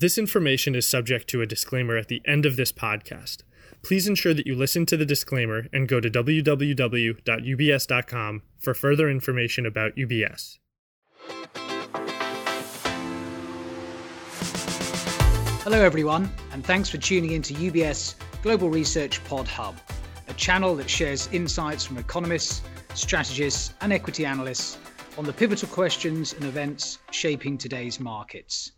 This information is subject to a disclaimer at the end of this podcast. Please ensure that you listen to the disclaimer and go to www.ubs.com for further information about UBS. Hello everyone, and thanks for tuning in to UBS Global Research Pod Hub, a channel that shares insights from economists, strategists, and equity analysts on the pivotal questions and events shaping today's markets.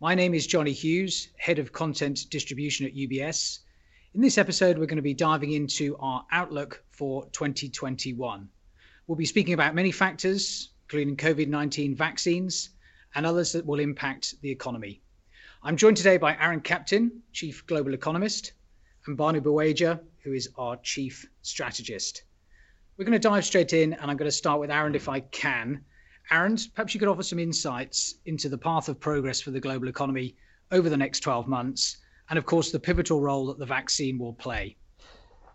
My name is Johnny Hughes, Head of Content Distribution at UBS. In this episode, we're going to be diving into our outlook for 2021. We'll be speaking about many factors, including COVID-19 vaccines and others that will impact the economy. I'm joined today by Arend Kapteyn, Chief Global Economist, and Bhanu Baweja, who is our Chief Strategist. We're going to dive straight in, and I'm going to start with Arend if I can. Arend, perhaps you could offer some insights into the path of progress for the global economy over the next 12 months, and of course the pivotal role that the vaccine will play.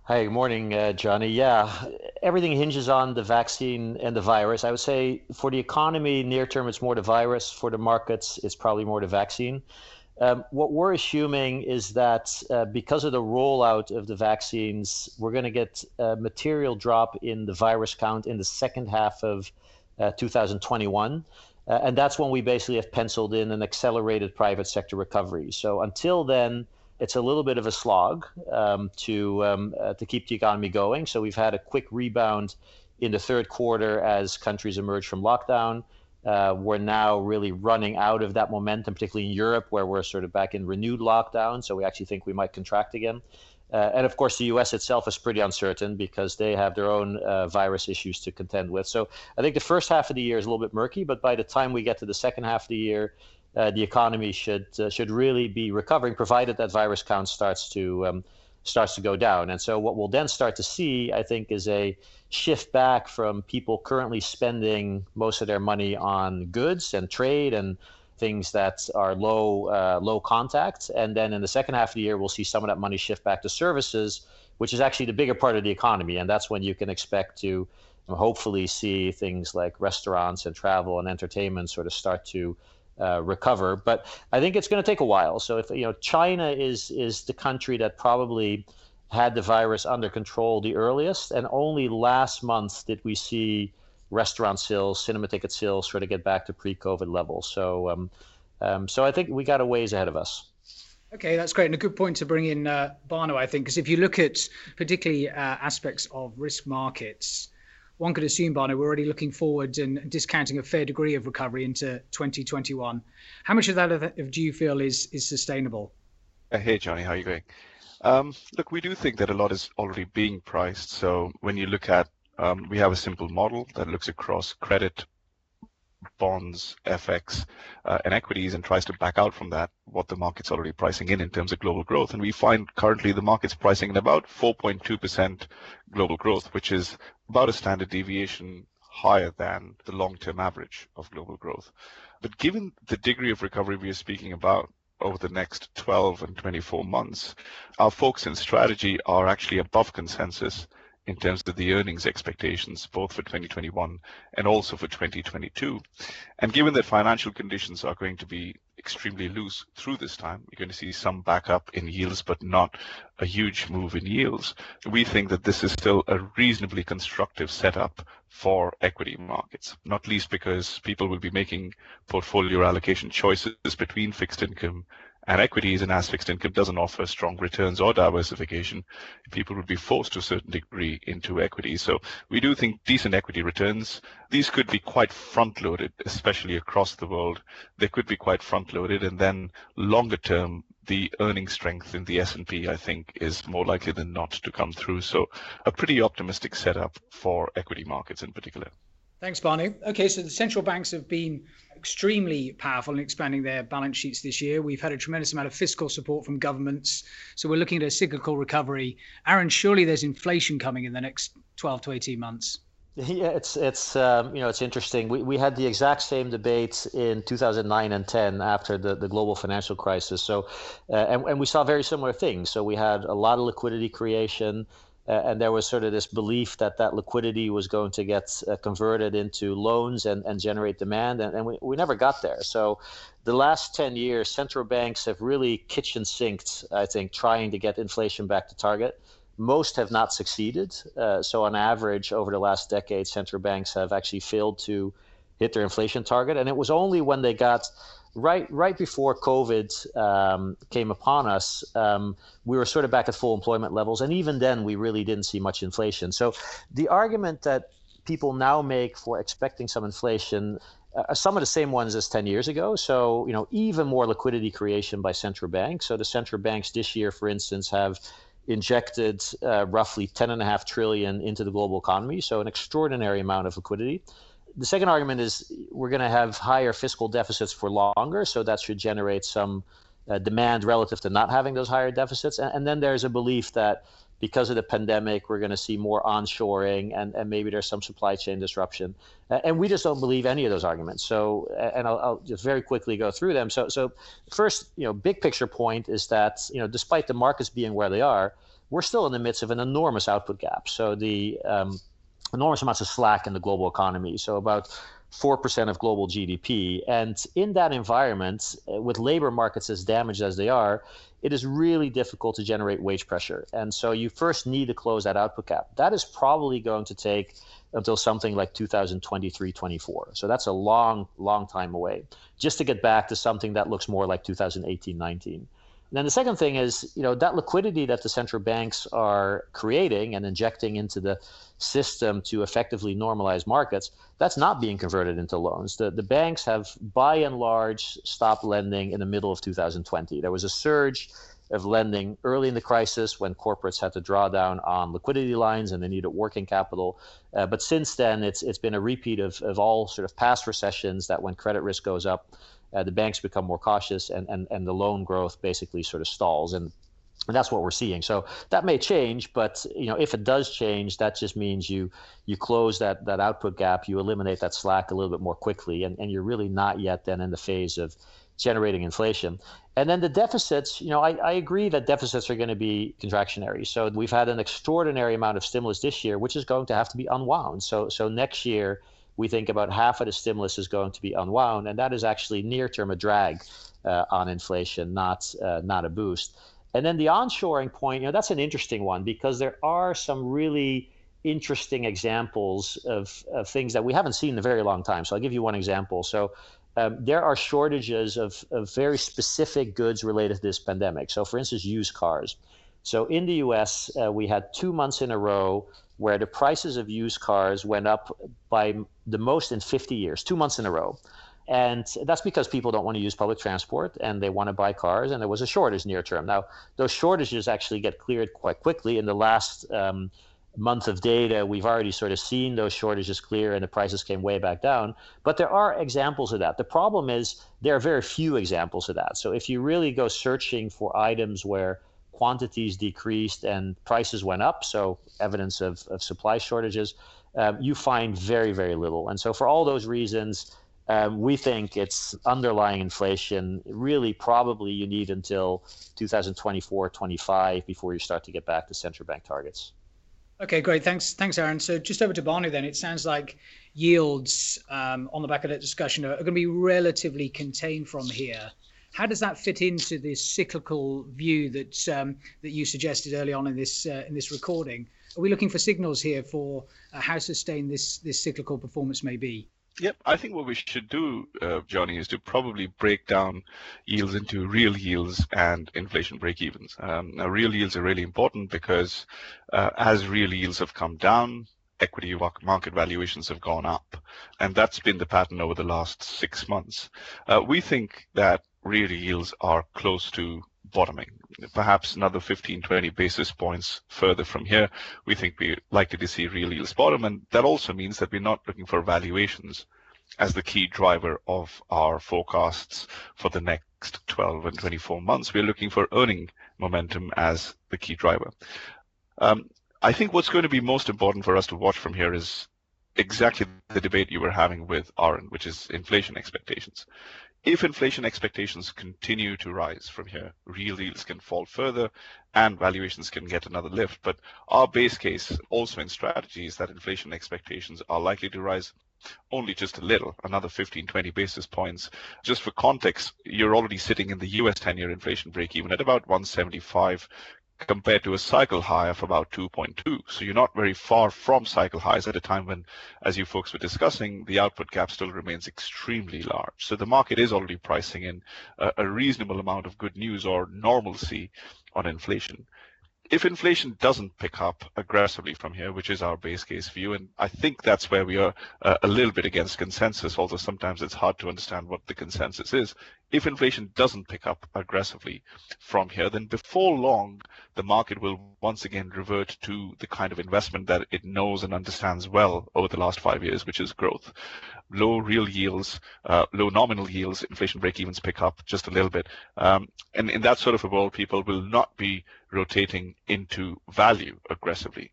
Hi, good morning, Johnny. Yeah, everything hinges on the vaccine and the virus. I would say for the economy near term, it's more the virus. For the markets, it's probably more the vaccine. What we're assuming is that because of the rollout of the vaccines, we're going to get a material drop in the virus count in the second half of 2021. And that's when we basically have penciled in an accelerated private sector recovery. So until then, it's a little bit of a slog to keep the economy going. So we've had a quick rebound in the third quarter as countries emerge from lockdown. We're now really running out of that momentum, particularly in Europe, where we're sort of back in renewed lockdown. So we actually think we might contract again. And of course, the US itself is pretty uncertain because they have their own virus issues to contend with. So I think the first half of the year is a little bit murky, but by the time we get to the second half of the year, the economy should really be recovering, provided that virus count starts to go down. And so what we'll then start to see, I think, is a shift back from people currently spending most of their money on goods and trade and things that are low contact. And then in the second half of the year, we'll see some of that money shift back to services, which is actually the bigger part of the economy. And that's when you can expect to hopefully see things like restaurants and travel and entertainment sort of start to recover. But I think it's going to take a while. So if China is the country that probably had the virus under control the earliest, and only last month did we see restaurant sales, cinema ticket sales sort of get back to pre-COVID levels. So so I think we got a ways ahead of us. Okay, that's great. And a good point to bring in Bhanu, I think, because if you look at particularly aspects of risk markets, one could assume, Bhanu, we're already looking forward and discounting a fair degree of recovery into 2021. How much of that do you feel is sustainable? Hey, Johnny, how are you going? Look, we do think that a lot is already being priced. So when you look at, we have a simple model that looks across credit, bonds, FX, and equities, and tries to back out from that what the market's already pricing in terms of global growth. And we find currently the market's pricing in about 4.2% global growth, which is about a standard deviation higher than the long-term average of global growth. But given the degree of recovery we are speaking about over the next 12 and 24 months, our focus and strategy are actually above consensus in terms of the earnings expectations, both for 2021 and also for 2022. And given that financial conditions are going to be extremely loose through this time, you're going to see some back up in yields, but not a huge move in yields. We think that this is still a reasonably constructive setup for equity markets, not least because people will be making portfolio allocation choices between fixed income and equities, and as fixed income doesn't offer strong returns or diversification, people would be forced to a certain degree into equities. So we do think decent equity returns, these could be quite front-loaded, especially across the world. They could be quite front-loaded, and then longer term, the earning strength in the S&P, I think, is more likely than not to come through. So a pretty optimistic setup for equity markets in particular. Thanks, Bhanu. Okay, so the central banks have been extremely powerful in expanding their balance sheets this year. We've had a tremendous amount of fiscal support from governments. So we're looking at a cyclical recovery. Arend, surely there's inflation coming in the next 12 to 18 months. Yeah, it's interesting. We had the exact same debate in 2009 and 10 after the global financial crisis. So and we saw very similar things. So we had a lot of liquidity creation. And there was sort of this belief that that liquidity was going to get converted into loans and generate demand. And we never got there. So the last 10 years, central banks have really kitchen sinked, I think, trying to get inflation back to target. Most have not succeeded. So on average, over the last decade, central banks have actually failed to hit their inflation target. And it was only when they got right before COVID came upon us, we were sort of back at full employment levels. And even then, we really didn't see much inflation. So the argument that people now make for expecting some inflation are some of the same ones as 10 years ago. So, you know, even more liquidity creation by central banks. So the central banks this year, for instance, have injected roughly $10.5 trillion into the global economy. So an extraordinary amount of liquidity. The second argument is we're going to have higher fiscal deficits for longer, so that should generate some demand relative to not having those higher deficits. And then there's a belief that because of the pandemic, we're going to see more onshoring and maybe there's some supply chain disruption. And we just don't believe any of those arguments. So, and I'll just very quickly go through them. So first, you know, big picture point is that, you know, despite the markets being where they are, we're still in the midst of an enormous output gap. So the enormous amounts of slack in the global economy, so about 4% of global GDP. And in that environment, with labor markets as damaged as they are, it is really difficult to generate wage pressure. And so you first need to close that output gap. That is probably going to take until something like 2023-24. So that's a long, long time away, just to get back to something that looks more like 2018-19. Then the second thing is, you know, that liquidity that the central banks are creating and injecting into the system to effectively normalize markets, that's not being converted into loans. The banks have, by and large, stopped lending in the middle of 2020. There was a surge of lending early in the crisis when corporates had to draw down on liquidity lines and they needed working capital. But since then, it's been a repeat of all sort of past recessions that when credit risk goes up, the banks become more cautious and the loan growth basically sort of stalls. And that's what we're seeing. So that may change, but you know, if it does change, that just means you close that output gap, you eliminate that slack a little bit more quickly, and you're really not yet then in the phase of generating inflation. And then the deficits, you know, I agree that deficits are going to be contractionary. So we've had an extraordinary amount of stimulus this year, which is going to have to be unwound. So next year, we think about half of the stimulus is going to be unwound, and that is actually near term a drag on inflation, not a boost. And then the onshoring point, you know, that's an interesting one because there are some really interesting examples of things that we haven't seen in a very long time. So I'll give you one example. So there are shortages of very specific goods related to this pandemic. So for instance, used cars. So in the US, we had 2 months in a row where the prices of used cars went up by the most in 50 years, 2 months in a row. And that's because people don't want to use public transport and they want to buy cars, and there was a shortage near term. Now, those shortages actually get cleared quite quickly. In the last month of data, we've already sort of seen those shortages clear and the prices came way back down. But there are examples of that. The problem is there are very few examples of that. So if you really go searching for items where quantities decreased and prices went up, so evidence of supply shortages, you find very, very little. And so for all those reasons, we think it's underlying inflation. Really, probably you need until 2024-25 before you start to get back to central bank targets. Okay, great. Thanks, Arend. So just over to Bhanu then. It sounds like yields on the back of that discussion are going to be relatively contained from here. How does that fit into this cyclical view that you suggested early on in this recording? Are we looking for signals here for how sustained this cyclical performance may be? Yep, I think what we should do, Johnny, is to probably break down yields into real yields and inflation break-evens. Now, real yields are really important because as real yields have come down, equity market valuations have gone up, and that's been the pattern over the last 6 months. We think that real yields are close to bottoming, perhaps another 15-20 basis points further from here. We think we're likely to see real yields bottom, and that also means that we're not looking for valuations as the key driver of our forecasts for the next 12 and 24 months. We're looking for earning momentum as the key driver. I think what's going to be most important for us to watch from here is exactly the debate you were having with Arend, which is inflation expectations. If inflation expectations continue to rise from here, real yields can fall further and valuations can get another lift. But our base case also in strategy is that inflation expectations are likely to rise only just a little, another 15, 20 basis points. Just for context, you're already sitting in the US 10-year inflation break even at about 175 compared to a cycle high of about 2.2. So you're not very far from cycle highs at a time when, as you folks were discussing, the output gap still remains extremely large. So the market is already pricing in a reasonable amount of good news or normalcy on inflation. If inflation doesn't pick up aggressively from here, which is our base case view, and I think that's where we are a little bit against consensus, although sometimes it's hard to understand what the consensus is. If inflation doesn't pick up aggressively from here, then before long, the market will once again revert to the kind of investment that it knows and understands well over the last 5 years, which is growth. Low real yields, low nominal yields, inflation break-evens pick up just a little bit. And in that sort of a world, people will not be rotating into value aggressively.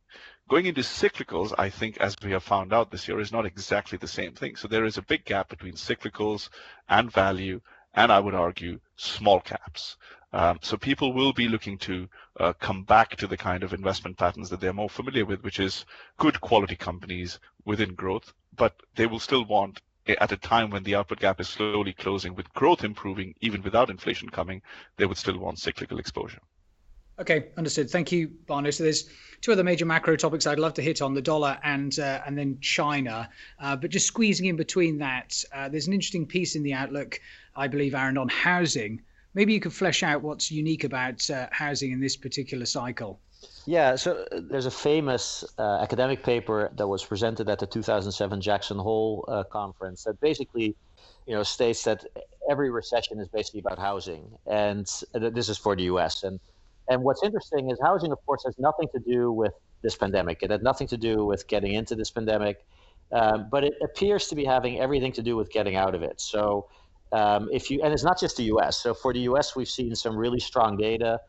Going into cyclicals, I think, as we have found out this year, is not exactly the same thing. So there is a big gap between cyclicals and value, and I would argue small caps. So people will be looking to come back to the kind of investment patterns that they're more familiar with, which is good quality companies within growth, but they will still want, at a time when the output gap is slowly closing, with growth improving, even without inflation coming, they would still want cyclical exposure. Okay, understood. Thank you, Bhanu. So there's two other major macro topics I'd love to hit on, the dollar and then China. But just squeezing in between that, there's an interesting piece in the Outlook, I believe, Arend, on housing. Maybe you could flesh out what's unique about housing in this particular cycle. Yeah, so there's a famous academic paper that was presented at the 2007 Jackson Hole conference that basically states that every recession is basically about housing. And this is for the US. And what's interesting is housing, of course, has nothing to do with this pandemic. It had nothing to do with getting into this pandemic, but it appears to be having everything to do with getting out of it. So and it's not just the US. So for the US, we've seen some really strong data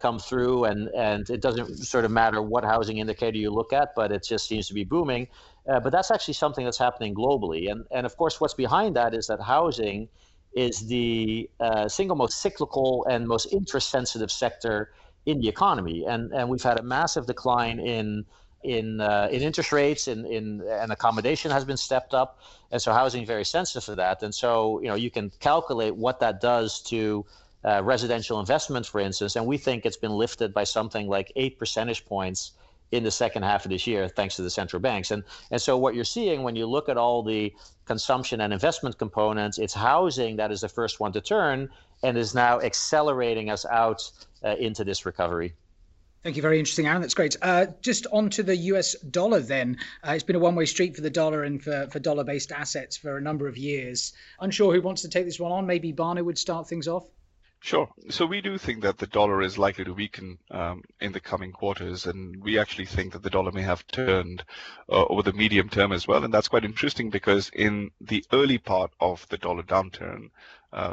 come through, and it doesn't sort of matter what housing indicator you look at, but it just seems to be booming. But that's actually something that's happening globally. And of course, what's behind that is that housing is the single most cyclical and most interest-sensitive sector in the economy, and we've had a massive decline in interest rates, and accommodation has been stepped up, and so housing is very sensitive to that. And so you can calculate what that does to residential investment, for instance, and we think it's been lifted by something like 8 percentage points in the second half of this year, thanks to the central banks. And so what you're seeing when you look at all the consumption and investment components, it's housing that is the first one to turn and is now accelerating us out into this recovery. Thank you. Very interesting, Arend. That's great. Just onto the US dollar then. It's been a one-way street for the dollar and for dollar-based assets for a number of years. Unsure who wants to take this one on. Maybe Bhanu would start things off. Sure. So we do think that the dollar is likely to weaken in the coming quarters, and we actually think that the dollar may have turned over the medium term as well. And that's quite interesting because in the early part of the dollar downturn,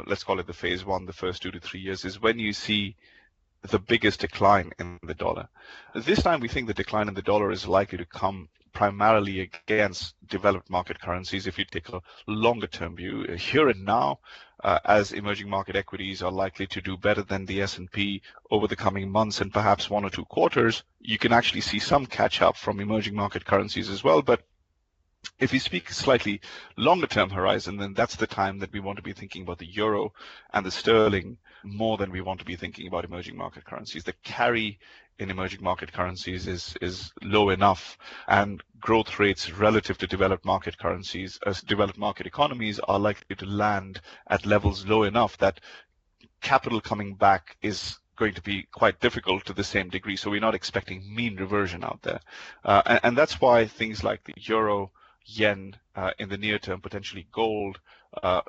let's call it the phase one, the first 2 to 3 years, is when you see the biggest decline in the dollar. This time we think the decline in the dollar is likely to come primarily against developed market currencies. If you take a longer term view, here and now, as emerging market equities are likely to do better than the S&P over the coming months and perhaps 1 or 2 quarters, you can actually see some catch up from emerging market currencies as well. But if we speak slightly longer term horizon, then that's the time that we want to be thinking about the euro and the sterling more than we want to be thinking about emerging market currencies. The carry in emerging market currencies is low enough, and growth rates relative to developed market currencies, as developed market economies, are likely to land at levels low enough that capital coming back is going to be quite difficult to the same degree. So we're not expecting mean reversion out there. And that's why things like the euro, yen in the near term, potentially gold,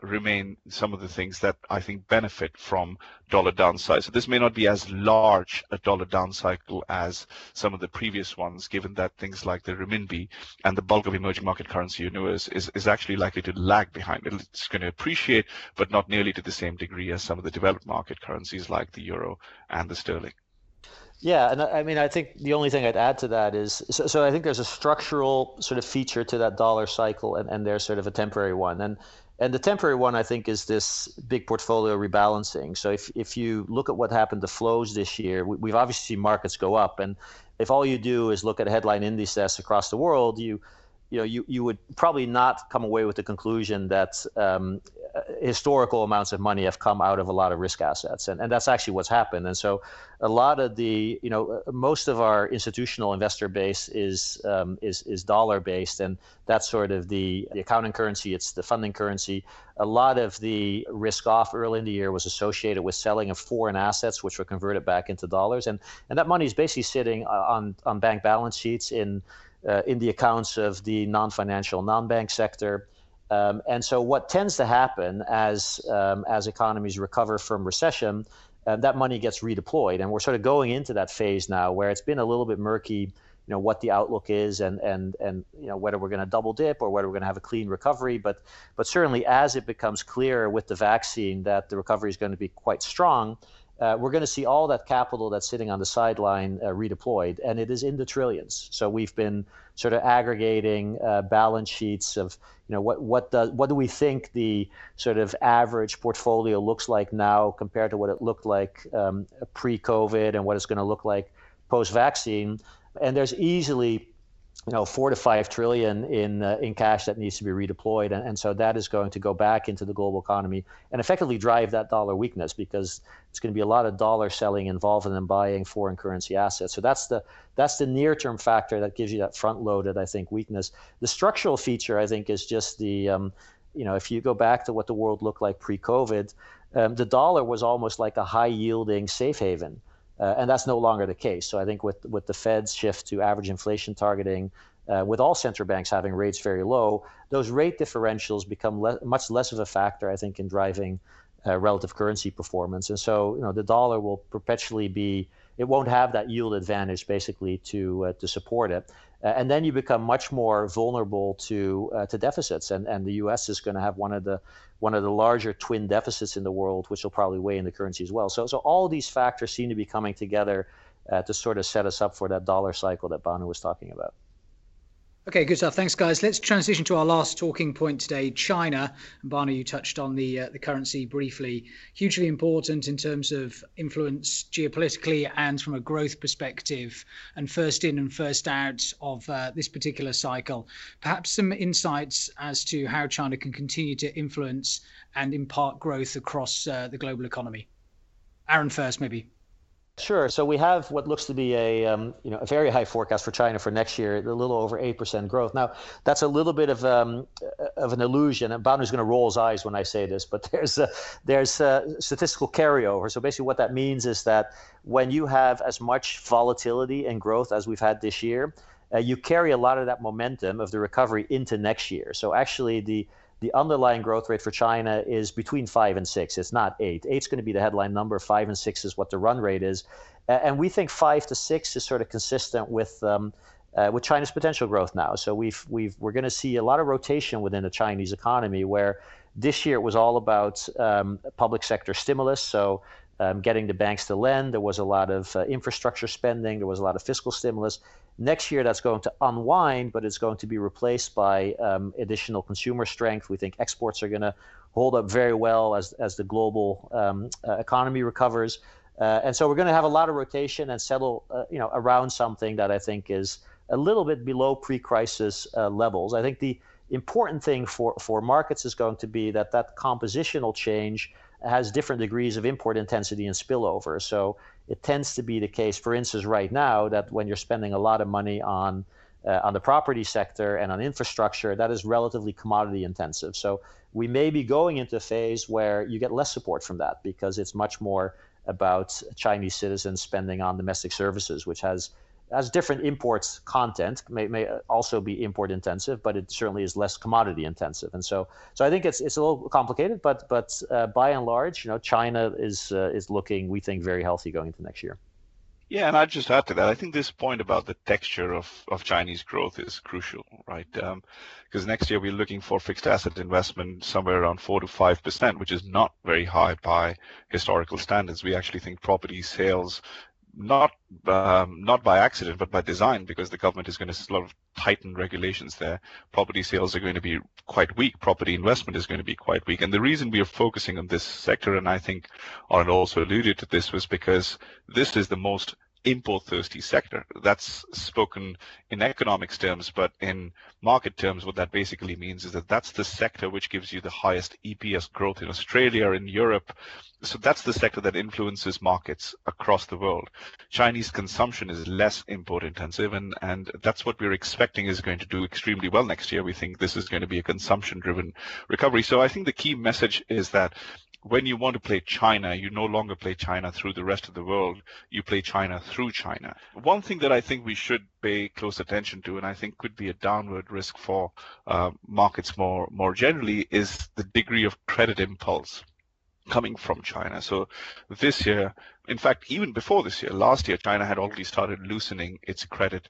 remain some of the things that I think benefit from dollar downside. So this may not be as large a dollar down cycle as some of the previous ones, given that things like the renminbi and the bulk of emerging market currency is actually likely to lag behind. It's going to appreciate, but not nearly to the same degree as some of the developed market currencies like the euro and the sterling. Yeah, and I mean, I think the only thing I'd add to that is, so I think there's a structural sort of feature to that dollar cycle, and there's sort of a temporary one. And And the temporary one, I think, is this big portfolio rebalancing. So if you look at what happened to flows this year, we've obviously seen markets go up. And if all you do is look at headline indices across the world, you would probably not come away with the conclusion that historical amounts of money have come out of a lot of risk assets. And that's actually what's happened. And so a lot of the, most of our institutional investor base is dollar-based, and that's sort of the accounting currency, it's the funding currency. A lot of the risk off early in the year was associated with selling of foreign assets, which were converted back into dollars. And that money is basically sitting on bank balance sheets in the accounts of the non-financial, non-bank sector. And so what tends to happen as economies recover from recession, that money gets redeployed. And we're sort of going into that phase now where it's been a little bit murky, what the outlook is and whether we're going to double dip or whether we're going to have a clean recovery. But certainly as it becomes clearer with the vaccine that the recovery is going to be quite strong, we're going to see all that capital that's sitting on the sideline redeployed, and it is in the trillions. So we've been sort of aggregating balance sheets of, what do we think the sort of average portfolio looks like now compared to what it looked like pre-COVID and what it's going to look like post-vaccine. And there's easily, 4 to 5 trillion in cash that needs to be redeployed. And so that is going to go back into the global economy and effectively drive that dollar weakness, because it's going to be a lot of dollar selling involved in them buying foreign currency assets. So that's the near-term factor that gives you that front-loaded, I think, weakness. The structural feature, I think, is just the, if you go back to what the world looked like pre-COVID, the dollar was almost like a high-yielding safe haven. And that's no longer the case. So I think with the Fed's shift to average inflation targeting, with all central banks having rates very low, those rate differentials become much less of a factor, I think, in driving relative currency performance. And so, the dollar will perpetually be, it won't have that yield advantage basically to support it. And then you become much more vulnerable to deficits. And the U.S. is going to have one of the larger twin deficits in the world, which will probably weigh in the currency as well. So all these factors seem to be coming together to sort of set us up for that dollar cycle that Bhanu was talking about. Okay, good stuff. Thanks, guys. Let's transition to our last talking point today, China. And Bhanu, you touched on the currency briefly. Hugely important in terms of influence geopolitically and from a growth perspective, and first in and first out of this particular cycle. Perhaps some insights as to how China can continue to influence and impart growth across the global economy. Arend first, maybe. Sure. So we have what looks to be a very high forecast for China for next year, a little over 8% growth. Now, that's a little bit of an illusion, and Bhanu's going to roll his eyes when I say this, but there's a statistical carryover. So basically what that means is that when you have as much volatility and growth as we've had this year, you carry a lot of that momentum of the recovery into next year. So actually the underlying growth rate for China is between 5 and 6. It's not 8. 8's going to be the headline number. 5 and 6 is what the run rate is, and we think 5 to 6 is sort of consistent with China's potential growth now. So we're going to see a lot of rotation within the Chinese economy, where this year it was all about public sector stimulus. So. Getting the banks to lend. There was a lot of infrastructure spending. There was a lot of fiscal stimulus. Next year, that's going to unwind, but it's going to be replaced by additional consumer strength. We think exports are going to hold up very well as the global economy recovers. And so we're going to have a lot of rotation and settle around something that I think is a little bit below pre-crisis levels. I think the important thing for markets is going to be that compositional change has different degrees of import intensity and spillover. So it tends to be the case, for instance, right now, that when you're spending a lot of money on the property sector and on infrastructure, that is relatively commodity intensive. So we may be going into a phase where you get less support from that, because it's much more about Chinese citizens spending on domestic services, which has different imports content, may also be import intensive, but it certainly is less commodity intensive. And so I think it's a little complicated, but by and large, China is looking, we think, very healthy going into next year. Yeah, and I'd just add to that, I think this point about the texture of Chinese growth is crucial, right? Because next year we're looking for fixed asset investment somewhere around 4 to 5%, which is not very high by historical standards. We actually think property sales not by accident, but by design, because the government is going to sort of tighten regulations there. Property sales are going to be quite weak. Property investment is going to be quite weak. And the reason we are focusing on this sector, and I think Arend also alluded to this, was because this is the most import-thirsty sector. That's spoken in economics terms, but in market terms, what that basically means is that that's the sector which gives you the highest EPS growth in Australia, in Europe. So that's the sector that influences markets across the world. Chinese consumption is less import intensive, and that's what we're expecting is going to do extremely well next year. We think this is going to be a consumption driven recovery. So I think the key message is that when you want to play China, you no longer play China through the rest of the world. You play China through China. One thing that I think we should pay close attention to, and I think could be a downward risk for markets more generally, is the degree of credit impulse coming from China. So this year, in fact, even before this year, last year, China had already started loosening its credit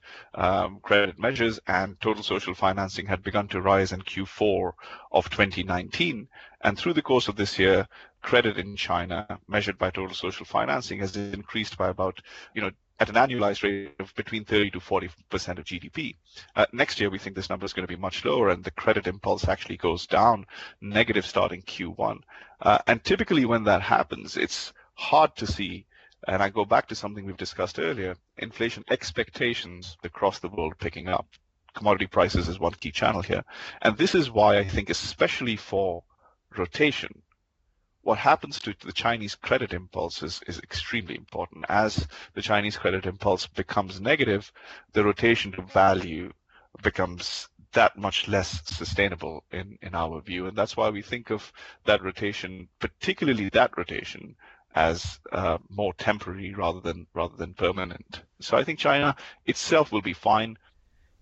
measures, and total social financing had begun to rise in Q4 of 2019. And through the course of this year, credit in China, measured by total social financing, has increased by about, at an annualized rate of between 30 to 40% of GDP. Next year, we think this number is going to be much lower, and the credit impulse actually goes down negative starting Q1. And typically when that happens, it's hard to see, and I go back to something we've discussed earlier, inflation expectations across the world picking up. Commodity prices is one key channel here. And this is why I think, especially for rotation, what happens to the Chinese credit impulse is extremely important. As the Chinese credit impulse becomes negative, the rotation to value becomes that much less sustainable in our view. And that's why we think of that rotation, particularly that rotation, as more temporary rather than permanent. So I think China itself will be fine.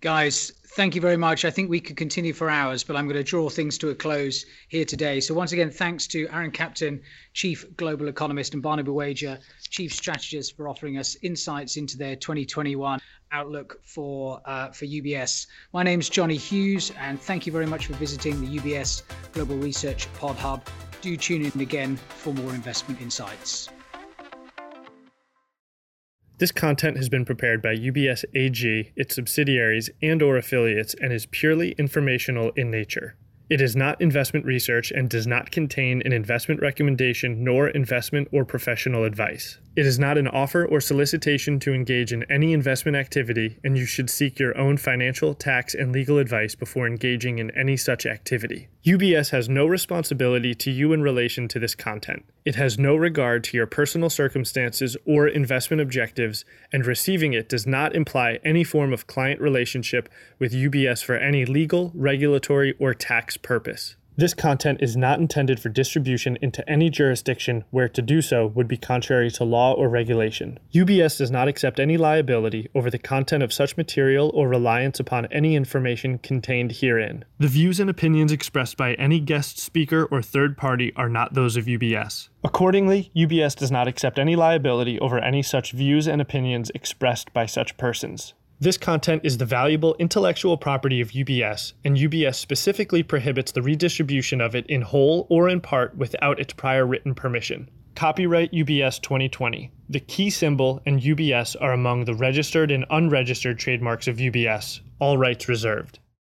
Guys, thank you very much. I think we could continue for hours, but I'm going to draw things to a close here today. So once again, thanks to Arend Kapteyn, Chief Global Economist, and Bhanu Baweja, Chief Strategist, for offering us insights into their 2021 outlook for UBS. My name's Johnny Hughes, and thank you very much for visiting the UBS Global Research Pod Hub. Do tune in again for more investment insights. This content has been prepared by UBS AG, its subsidiaries, and/or affiliates, and is purely informational in nature. It is not investment research and does not contain an investment recommendation nor investment or professional advice. It is not an offer or solicitation to engage in any investment activity, and you should seek your own financial, tax, and legal advice before engaging in any such activity. UBS has no responsibility to you in relation to this content. It has no regard to your personal circumstances or investment objectives, and receiving it does not imply any form of client relationship with UBS for any legal, regulatory, or tax purpose. This content is not intended for distribution into any jurisdiction where to do so would be contrary to law or regulation. UBS does not accept any liability over the content of such material or reliance upon any information contained herein. The views and opinions expressed by any guest speaker or third party are not those of UBS. Accordingly, UBS does not accept any liability over any such views and opinions expressed by such persons. This content is the valuable intellectual property of UBS, and UBS specifically prohibits the redistribution of it in whole or in part without its prior written permission. Copyright UBS 2020. The key symbol and UBS are among the registered and unregistered trademarks of UBS, all rights reserved.